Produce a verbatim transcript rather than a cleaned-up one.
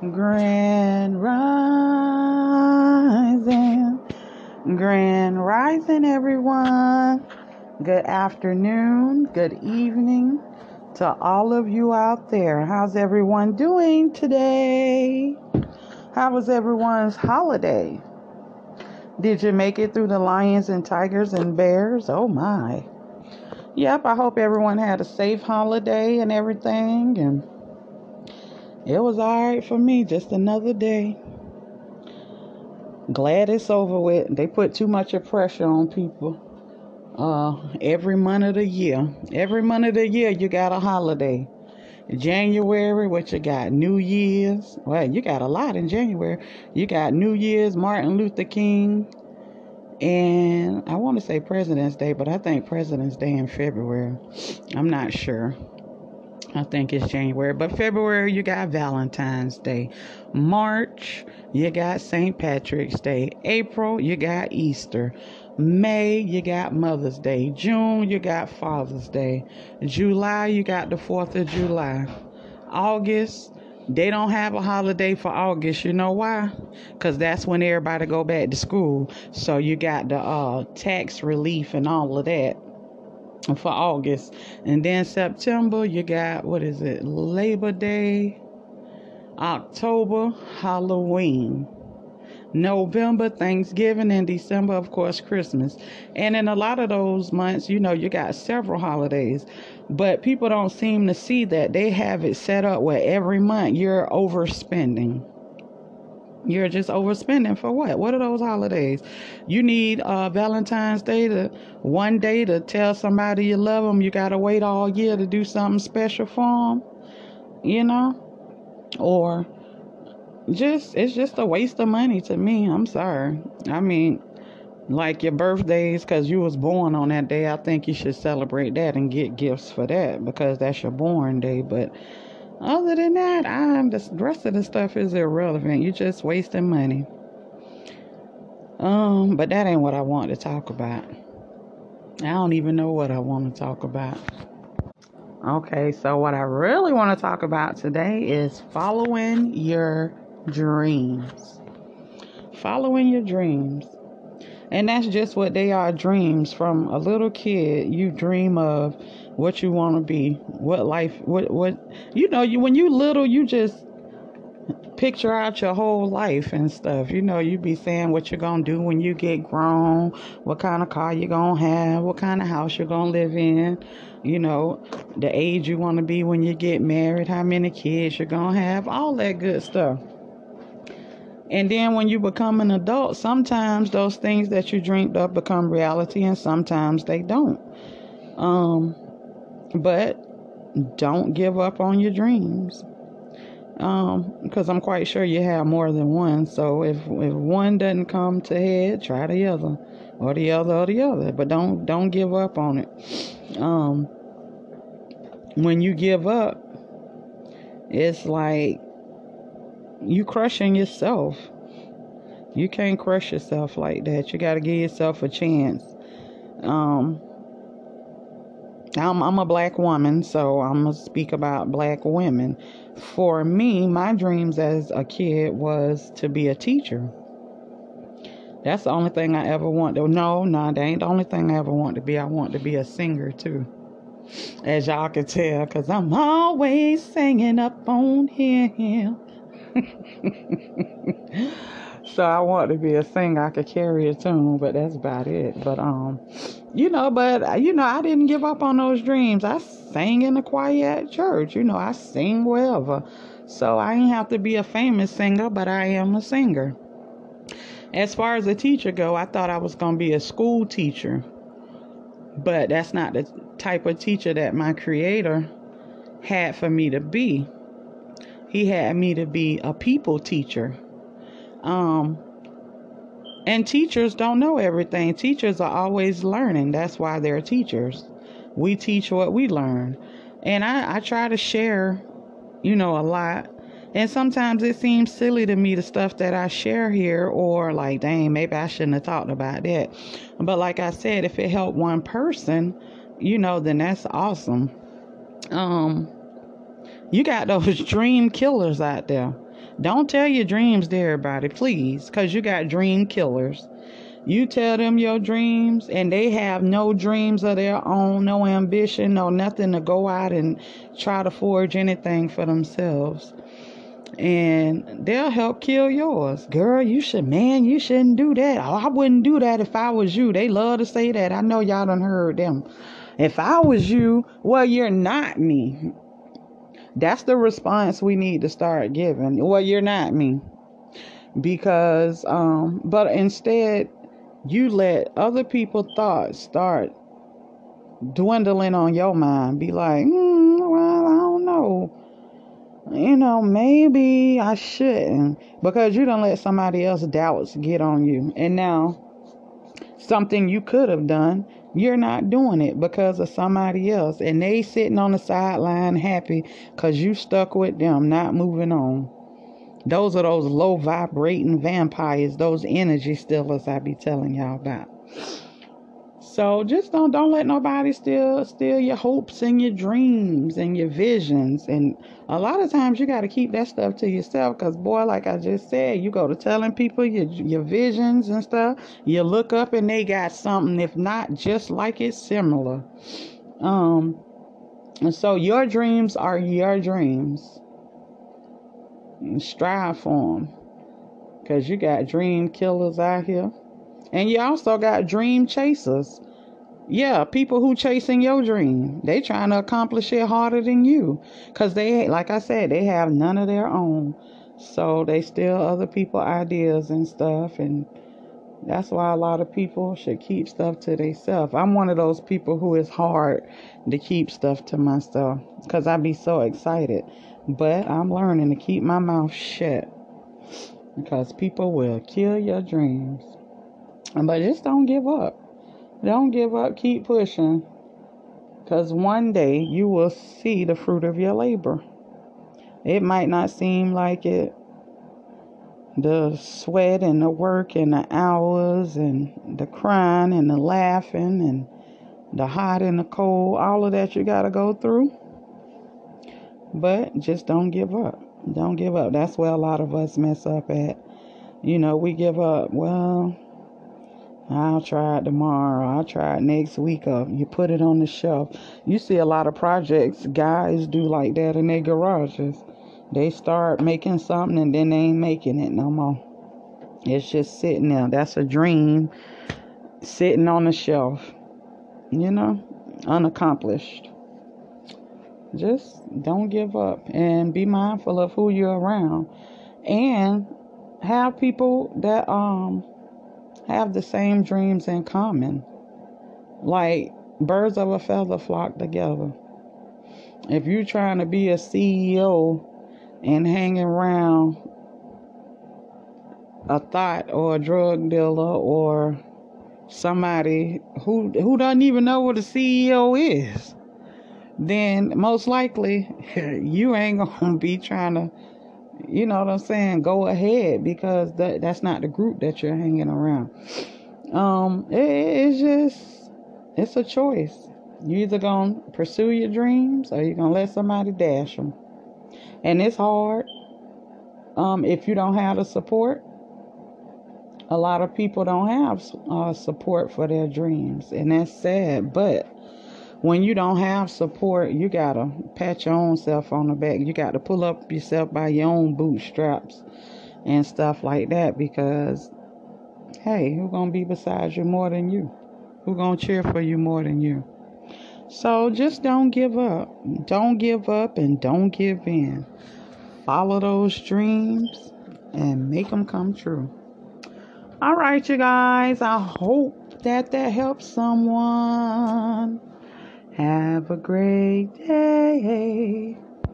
Grand Rising, Grand Rising, everyone. Good afternoon, good evening to all of you out there. How's everyone doing today? How was everyone's holiday? Did you make it through the lions and tigers and bears? Oh my. Yep, I hope everyone had a safe holiday and everything, and it was all right for me. Just another day. Glad it's over with. They put too much of pressure on people. Uh, every month of the year. Every month of the year, you got a holiday. January, what you got? New Year's. Well, you got a lot in January. You got New Year's, Martin Luther King, and I want to say President's Day, but I think President's Day in February. I'm not sure. I think it's January, but February you got Valentine's Day. March, you got Saint Patrick's Day. April, you got Easter. May, you got Mother's Day. June, you got Father's Day. July, you got the fourth of July. August, they don't have a holiday for August. You know why? Because that's when everybody go back to school. So you got the uh, tax relief and all of that for August. And then September, you got, what is it, Labor Day. October, Halloween. November, Thanksgiving, and December, of course, Christmas. And in a lot of those months, you know, you got several holidays. But people don't seem to see that. They have it set up where every month you're overspending. You're just overspending for what? What are those holidays? You need uh, Valentine's Day to one day to tell somebody you love them. You got to wait all year to do something special for them, you know? Or just, it's just a waste of money to me. I'm sorry. I mean, like your birthdays, because you was born on that day, I think you should celebrate that and get gifts for that because that's your born day. But other than that, I'm the rest of the stuff is irrelevant. You're just wasting money. Um, but that ain't what I want to talk about. I don't even know what I want to talk about. Okay, so what I really want to talk about today is following your dreams. Following your dreams. And that's just what they are, dreams. From a little kid, you dream of what you want to be, what life, what, what, you know, you when you little, you just picture out your whole life and stuff. You know, you be saying what you're going to do when you get grown, what kind of car you're going to have, what kind of house you're going to live in, you know, the age you want to be when you get married, how many kids you're going to have, all that good stuff. And then when you become an adult, sometimes those things that you dreamed of become reality and sometimes they don't. Um, but don't give up on your dreams. Um, because I'm quite sure you have more than one. So if, if one doesn't come to head, try the other or the other or the other. But don't don't give up on it. Um, when you give up, it's like you crushing yourself. You can't crush yourself like that. You got to give yourself a chance. Um, I'm, I'm a black woman, so I'm going to speak about black women. For me, my dreams as a kid was to be a teacher. That's the only thing I ever wanted to. No, no, that ain't the only thing I ever wanted to be. I wanted to be a singer, too. As y'all can tell, because I'm always singing up on here. So I wanted to be a singer. I could carry a tune, but that's about it. But, um, you know, but, you know, I didn't give up on those dreams. I sang in the choir at church. You know, I sing wherever. So I ain't have to be a famous singer, but I am a singer. As far as a teacher go, I thought I was going to be a school teacher. But that's not the type of teacher that my creator had for me to be. He had me to be a people teacher. Um, and teachers don't know everything. Teachers are always learning. That's why they're teachers. We teach what we learn. And I, I try to share, you know, a lot. And sometimes it seems silly to me, the stuff that I share here, or like, dang, maybe I shouldn't have talked about that. But like I said, if it helped one person, you know, then that's awesome. Um, you got those dream killers out there. Don't tell your dreams to everybody, please, because you got dream killers. You tell them your dreams, and they have no dreams of their own, no ambition, no nothing to go out and try to forge anything for themselves. And they'll help kill yours. Girl, you should, man, you shouldn't do that. Oh, I wouldn't do that if I was you. They love to say that. I know y'all done heard them. If I was you, well, you're not me. That's the response we need to start giving. Well, you're not me. Because, um, but instead, you let other people's thoughts start dwindling on your mind. Be like, mm, well, I don't know. You know, maybe I shouldn't, because you done let somebody else's doubts get on you. And now something you could have done, you're not doing it because of somebody else. And they sitting on the sideline happy because you stuck with them, not moving on. Those are those low vibrating vampires, those energy stealers I be telling y'all about. So just don't don't let nobody steal steal your hopes and your dreams and your visions. And a lot of times you got to keep that stuff to yourself, because boy, like I just said, you go to telling people your your visions and stuff, you look up and they got something, if not just like it, similar. Um, and so your dreams are your dreams. And strive for them, because you got dream killers out here. And you also got dream chasers. Yeah, people who chasing your dream. They trying to accomplish it harder than you. Because they, like I said, they have none of their own. So they steal other people's ideas and stuff. And that's why a lot of people should keep stuff to themselves. I'm one of those people who is hard to keep stuff to myself, because I be so excited. But I'm learning to keep my mouth shut, because people will kill your dreams. But just don't give up. Don't give up. Keep pushing. Because one day you will see the fruit of your labor. It might not seem like it. The sweat and the work and the hours and the crying and the laughing and the hot and the cold. All of that you got to go through. But just don't give up. Don't give up. That's where a lot of us mess up at. You know, we give up. Well, I'll try it tomorrow. I'll try it next week. Up. You put it on the shelf. You see a lot of projects guys do like that in their garages. They start making something and then they ain't making it no more. It's just sitting there. That's a dream sitting on the shelf. You know, unaccomplished. Just don't give up, and be mindful of who you're around, and have people that um. have the same dreams in common. Like birds of a feather flock together. If you're trying to be a C E O and hanging around a thought or a drug dealer or somebody who who doesn't even know what a C E O is, then most likely you ain't gonna be trying to, you know what I'm saying, go ahead, because that that's not the group that you're hanging around. Um, it, it's just, it's a choice. You either going to pursue your dreams or you're going to let somebody dash them. And it's hard um, if you don't have the support. A lot of people don't have uh, support for their dreams, and that's sad, but when you don't have support, you got to pat your own self on the back. You got to pull up yourself by your own bootstraps and stuff like that, because, hey, who's going to be beside you more than you? Who's going to cheer for you more than you? So just don't give up. Don't give up and don't give in. Follow those dreams and make them come true. All right, you guys. I hope that that helps someone. Have a great day.